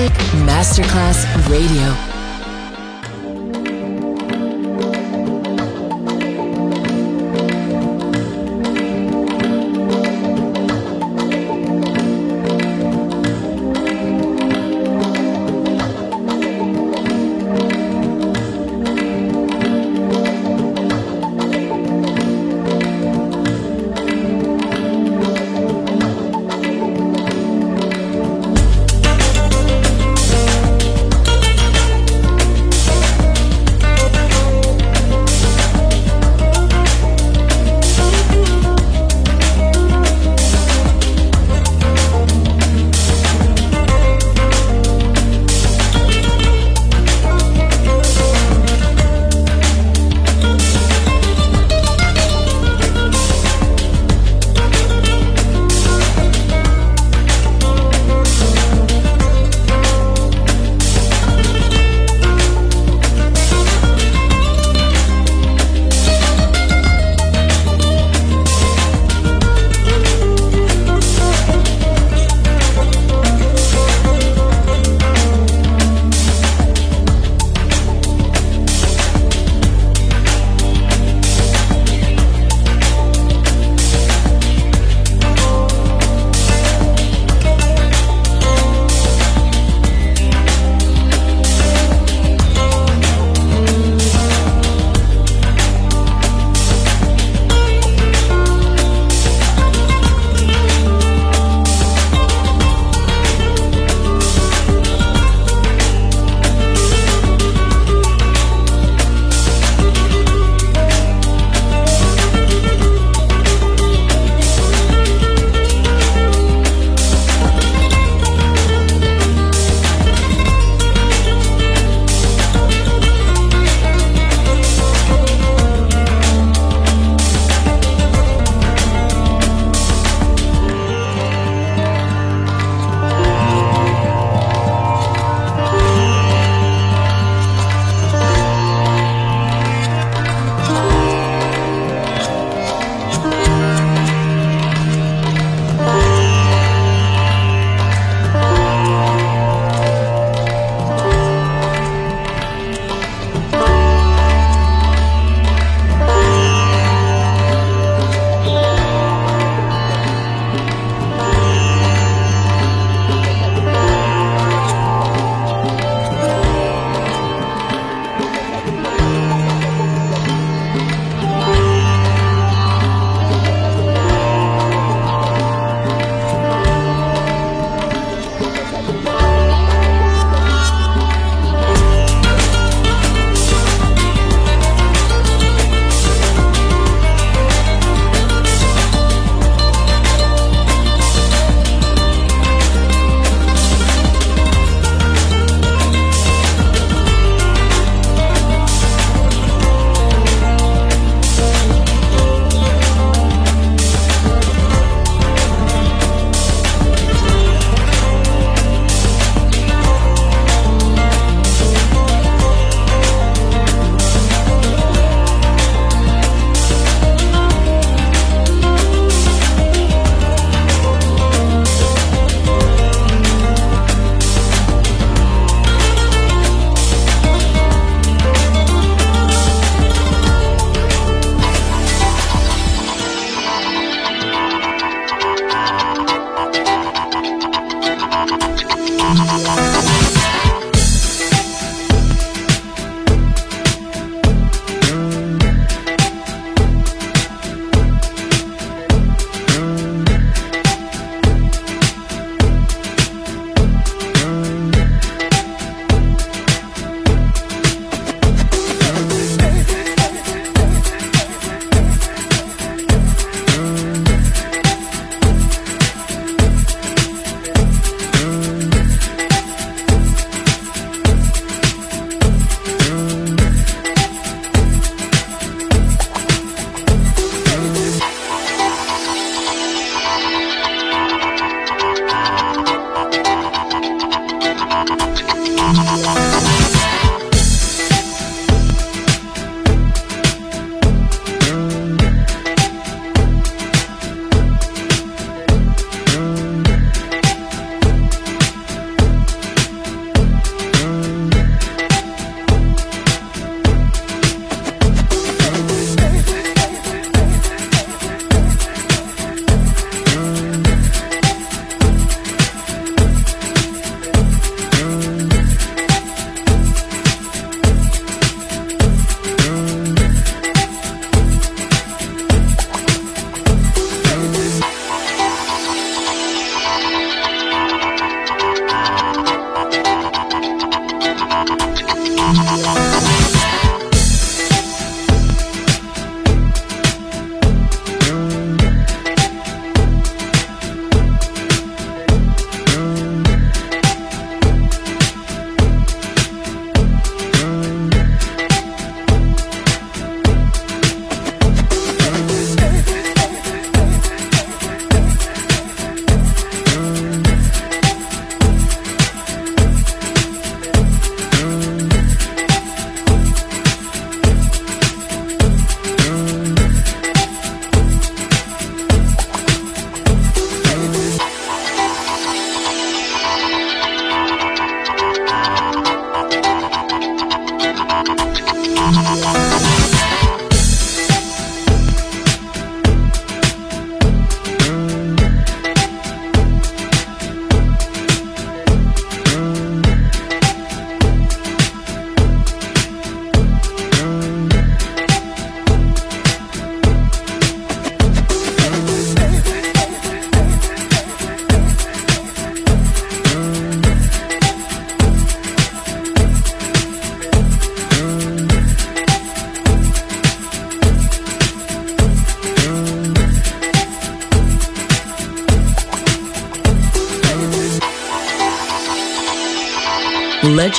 Music Masterclass Radio. Let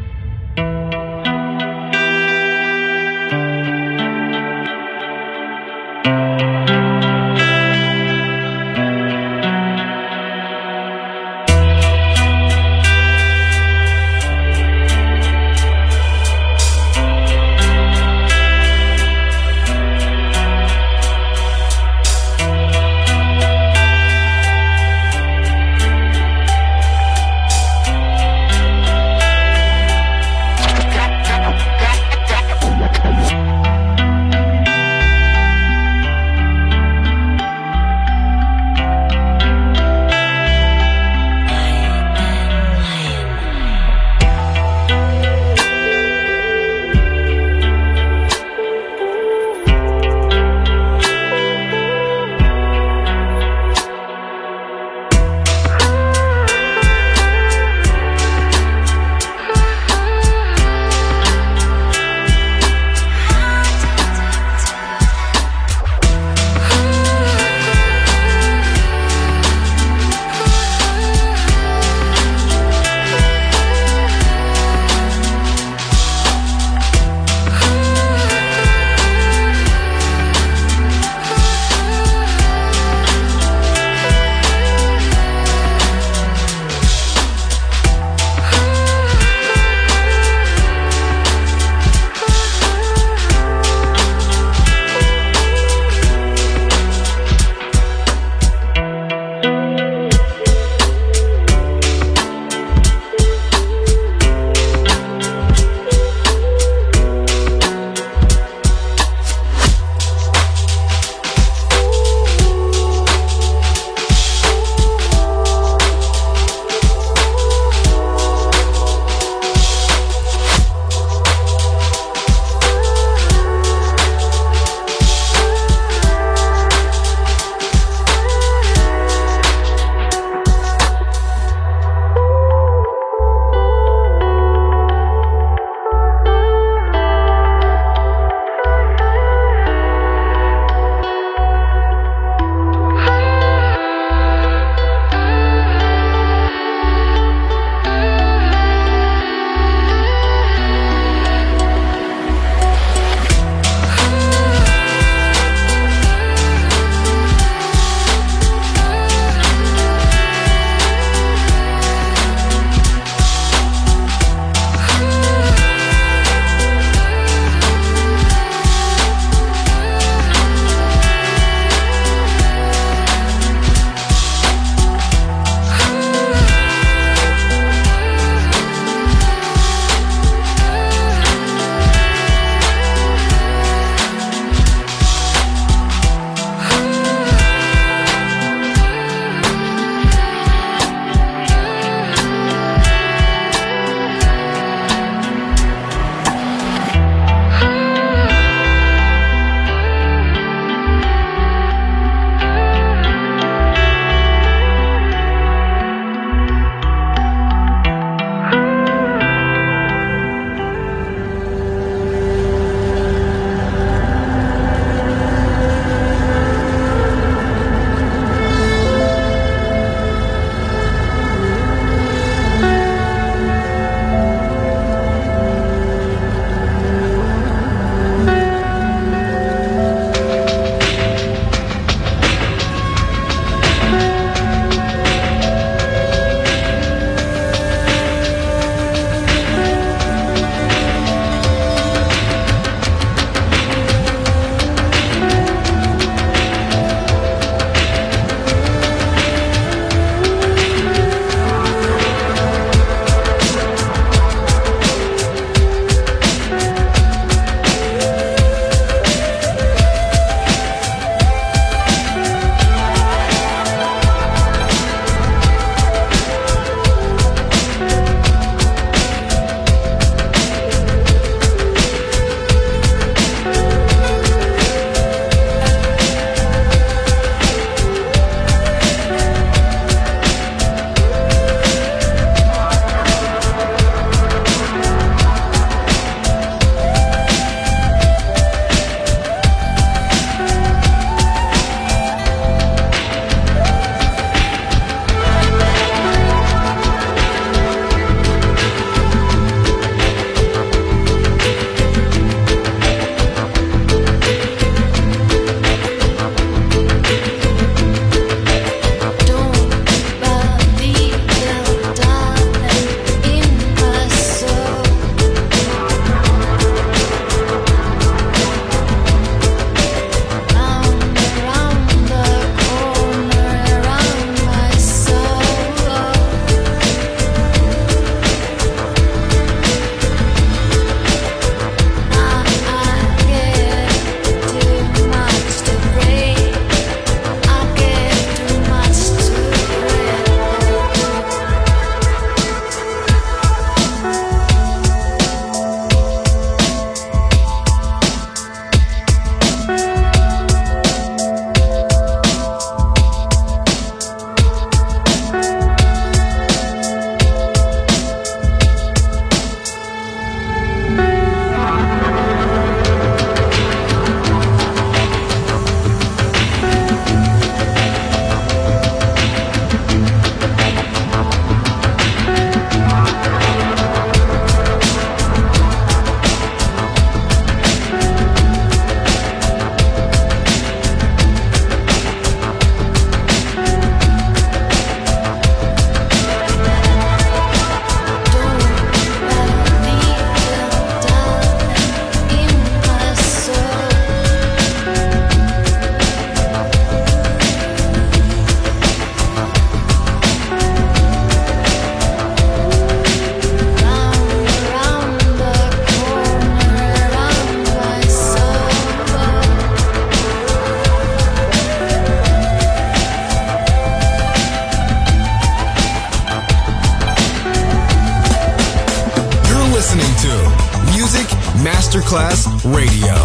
Masterclass Radio,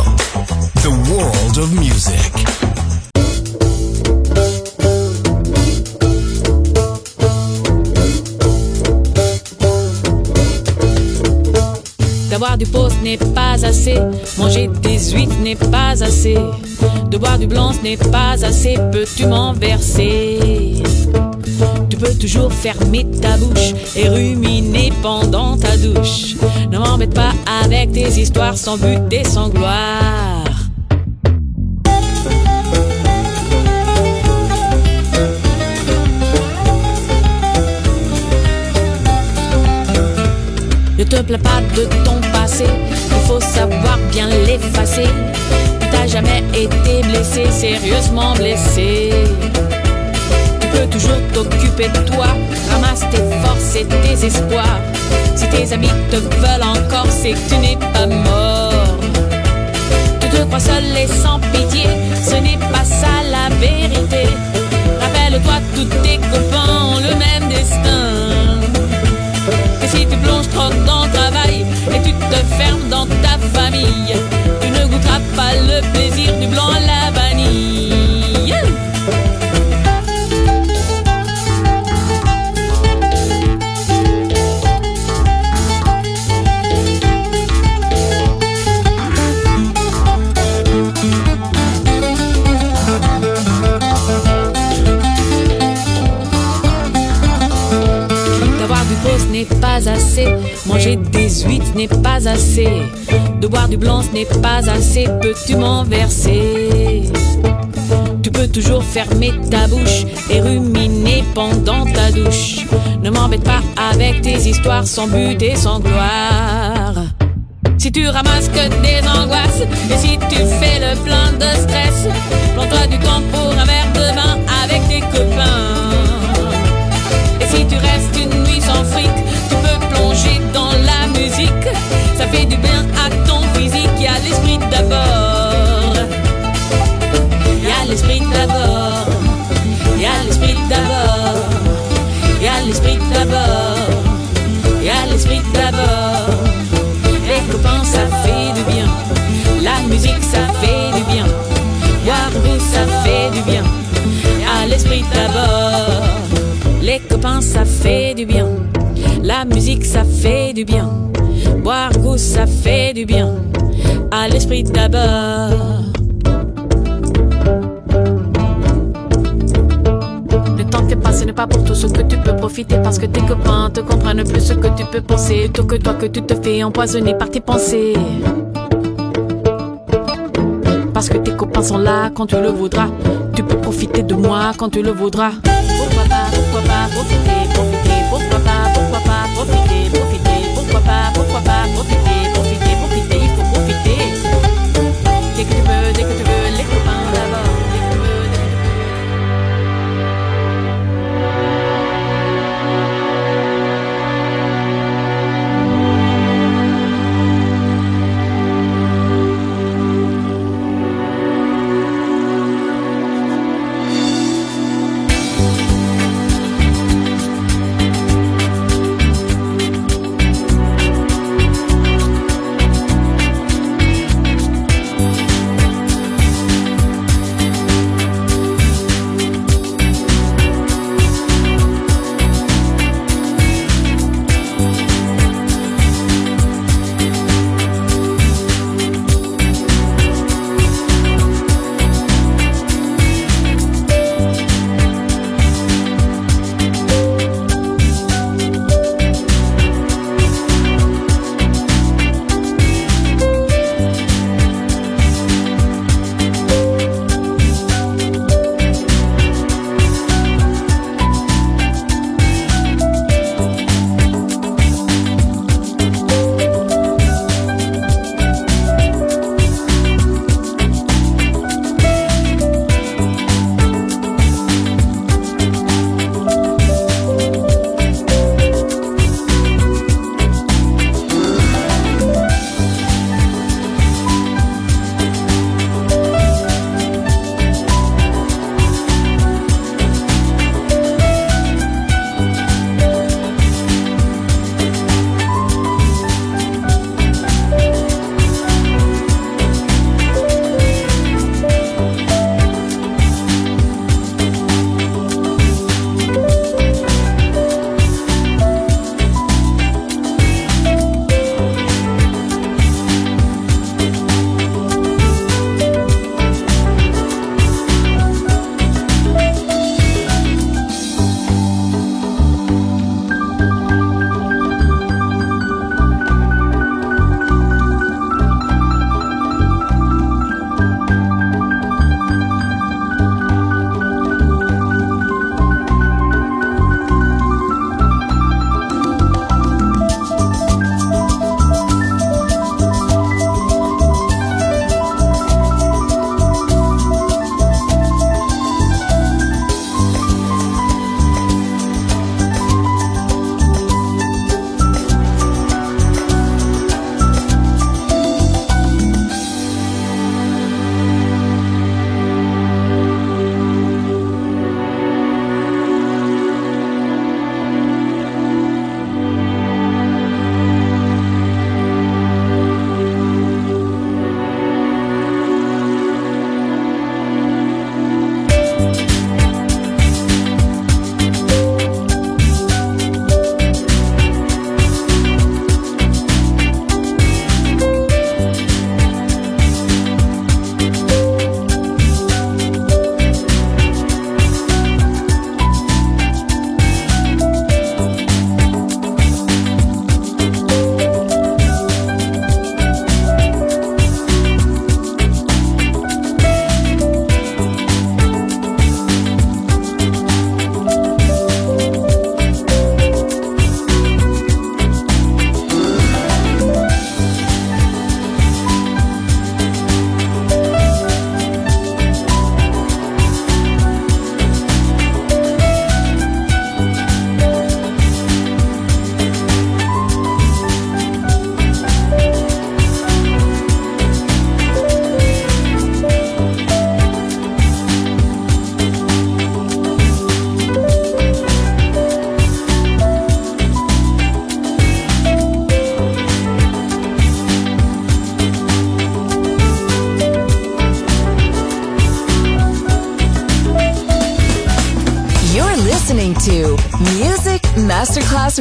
the world of music. D'avoir du pot, ce n'est pas assez. Manger des huîtres n'est pas assez. De boire du blanc, ce n'est pas assez. Peux-tu m'en verser? Tu peux toujours fermer ta bouche et ruminer pendant ta douche. Ne m'embête pas avec tes histoires sans but et sans gloire. Ne te plains pas de ton passé, il faut savoir bien l'effacer. Tu n'as jamais été blessé, sérieusement blessé. Tu peux toujours t'occuper de toi, ramasse tes forces et tes espoirs. Si tes amis te veulent encore, c'est que tu n'es pas mort. Tu te crois seul et sans pitié, ce n'est pas ça la vérité. Rappelle-toi, tous tes copains ont le même destin. Si tu plonges trop dans le travail et tu te fermes dans ta famille, tu ne goûteras pas le plaisir du blanc à la vanille. Ce n'est pas assez, manger des huîtres n'est pas assez, de boire du blanc ce n'est pas assez, peux-tu m'en verser? Tu peux toujours fermer ta bouche et ruminer pendant ta douche. Ne m'embête pas avec tes histoires sans but et sans gloire. Si tu ramasses que des angoisses et si tu fais le plein de stress, prends-toi du temps pour un verre de vin avec tes copains. Si tu restes une nuit sans fric, tu peux plonger dans la musique. Ça fait du bien à ton physique, y a l'esprit d'abord. Y a l'esprit d'abord. Y a l'esprit d'abord. Y a l'esprit d'abord. Y a l'esprit d'abord. Les copains, ça fait du bien. La musique, ça fait du bien. Boire vous, ça fait du bien. Y a l'esprit d'abord. Les copains, ça fait du bien. La musique, ça fait du bien. Boire goût, ça fait du bien. À l'esprit d'abord. Le temps que passe n'est pas pour tout ce que tu peux profiter, parce que tes copains te comprennent plus ce que tu peux penser, plutôt que toi que tu te fais empoisonner par tes pensées. Parce que tes copains sont là quand tu le voudras. Tu peux profiter de moi quand tu le voudras. Pourquoi pas profiter, profiter, pourquoi pas profiter, profiter, pourquoi pas profiter, profiter, profiter, il faut profiter. Dès que tu veux, les copains d'abord, dès que tu veux, dès listening to Music Masterclass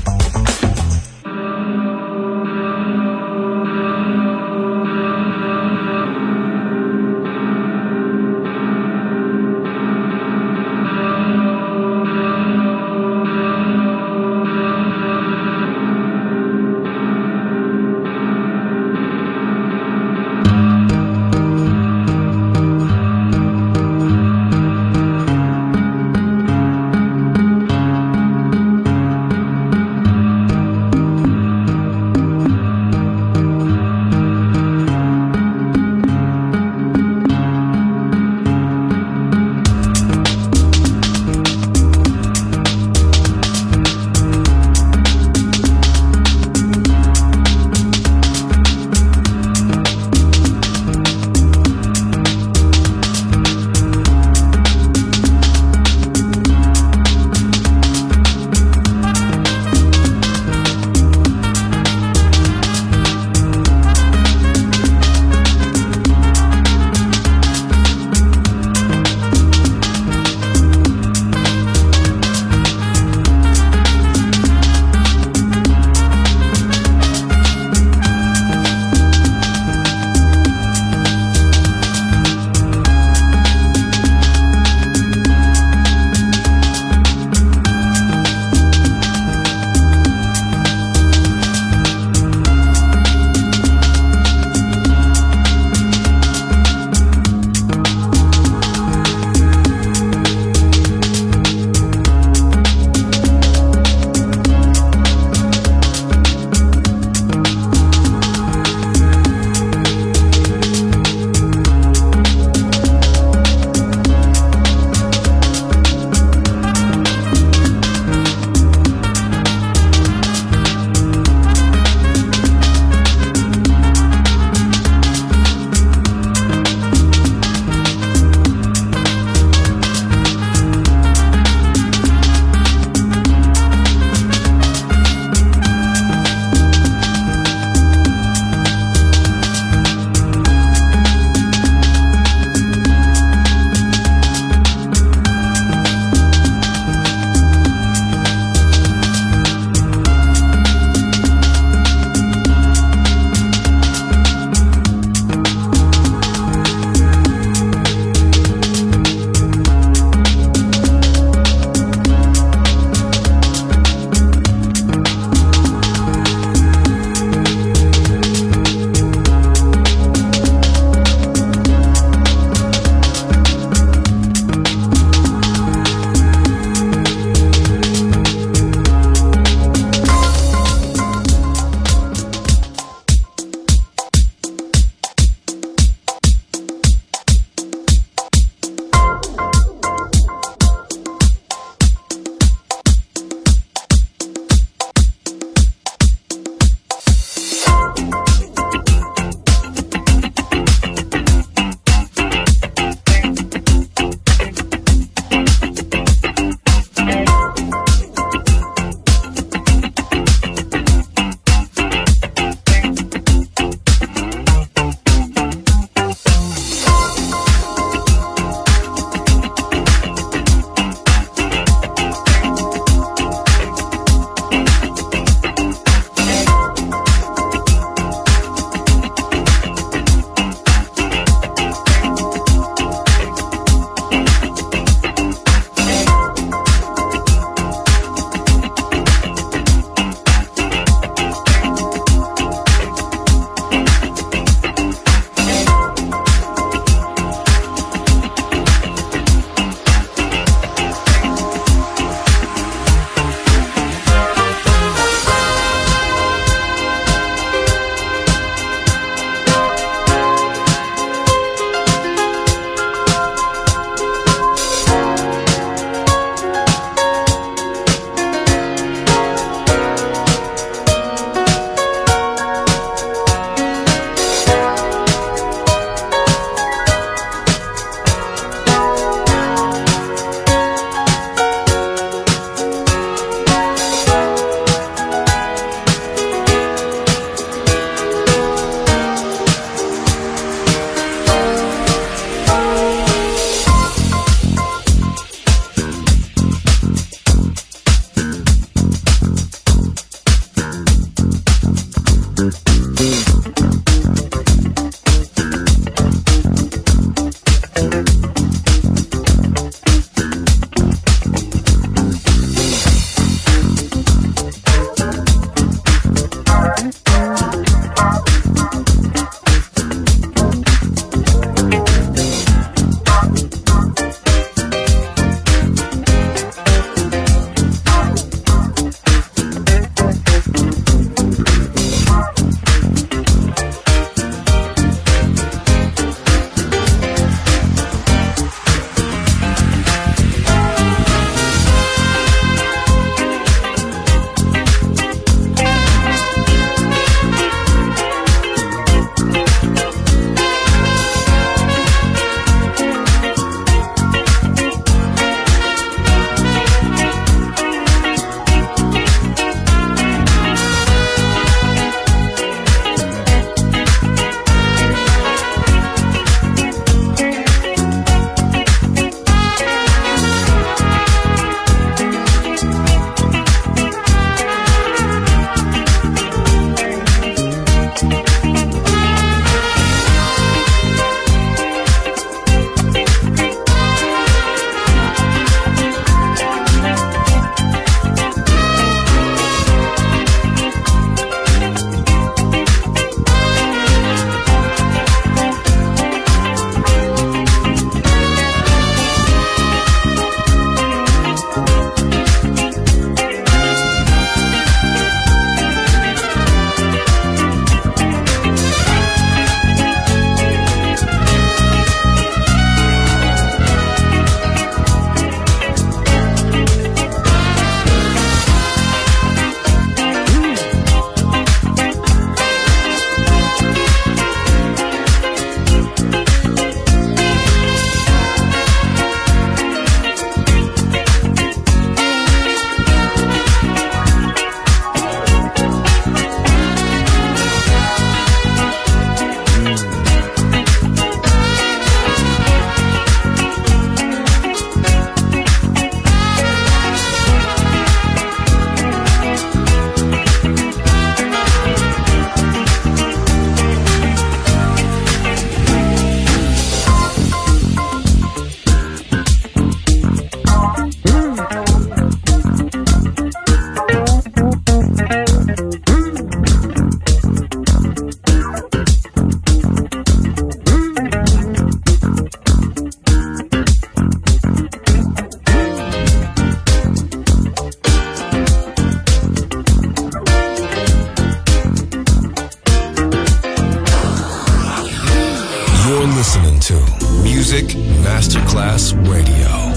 You're listening to Music Masterclass Radio,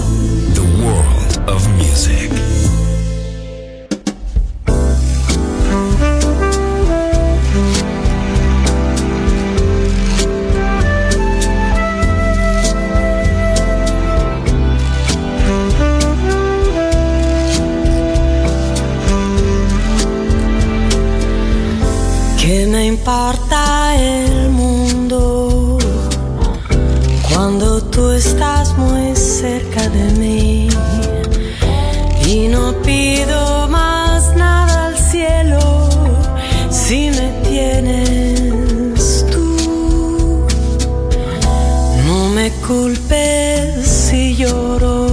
the world of music. Che ne importa il mundo quando tú estás muy cerca de mí, y no pido más nada al cielo si me tienes tú. No me culpes si lloro,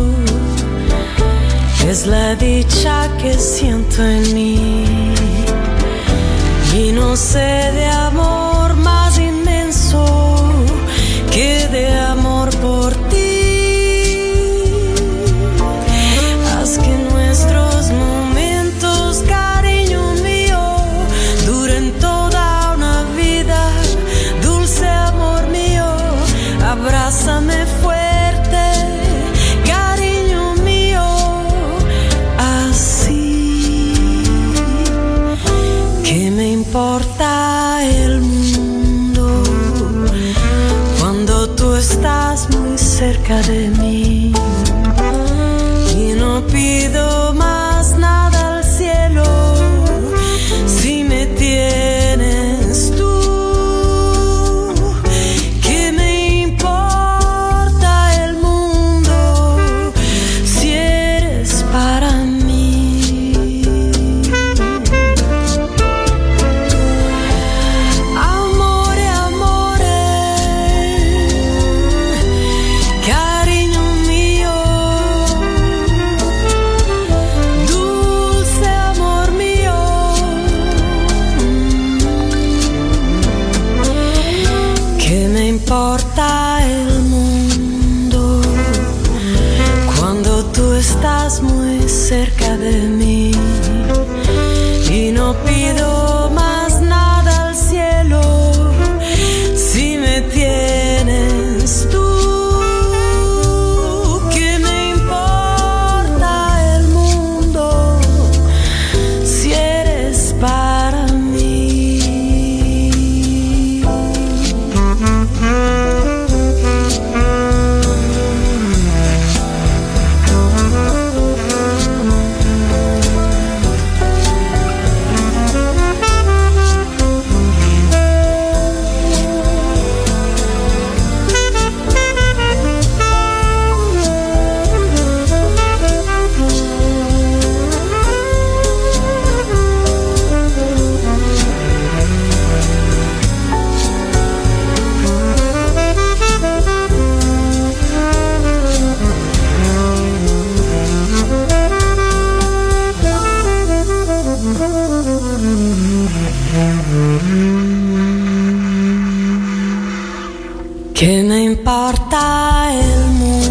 es la dicha que siento en mí. Y no sé de amor más inmenso que de amor por ti. Haz que nuestros momentos, cariño mío, duren toda una vida. Dulce amor mío, abrázame fuerte, cariño mío, así. Que me importa el mundo cuando tú estás muy cerca de mí, y no pido más nada al cielo si me tienes tú. Que me importa el mundo si eres para mí. Importa el mundo cuando tú estás muy cerca de mí, y no pido más nada al cielo si me tienes tú. Que me importa el mundo si eres para mí. Che ne importa il mondo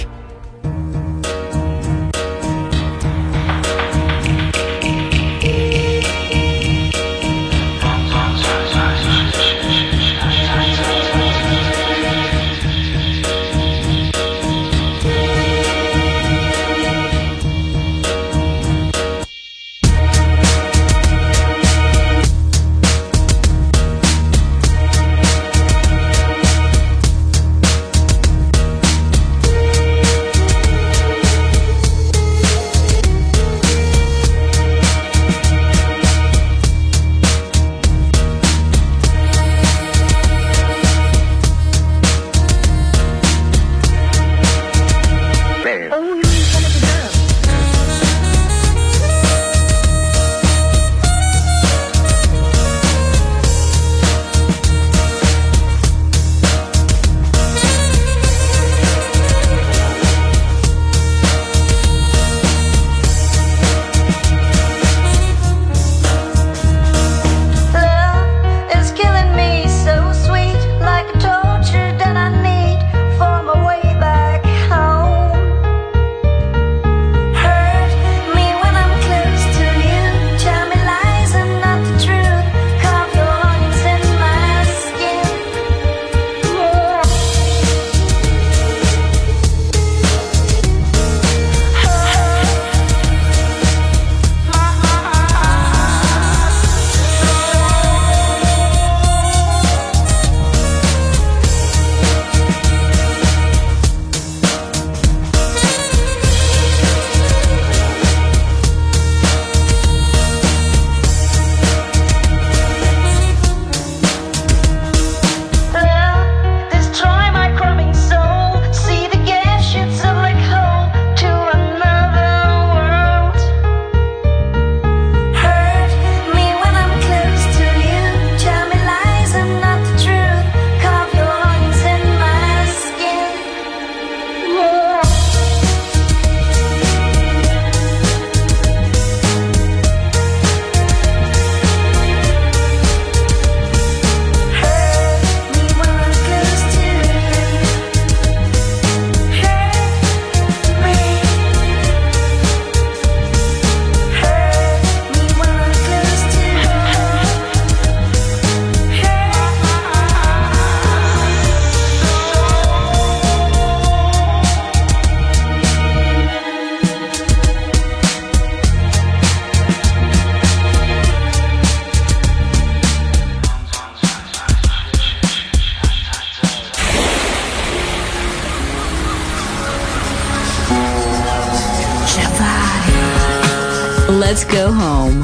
Let's go home.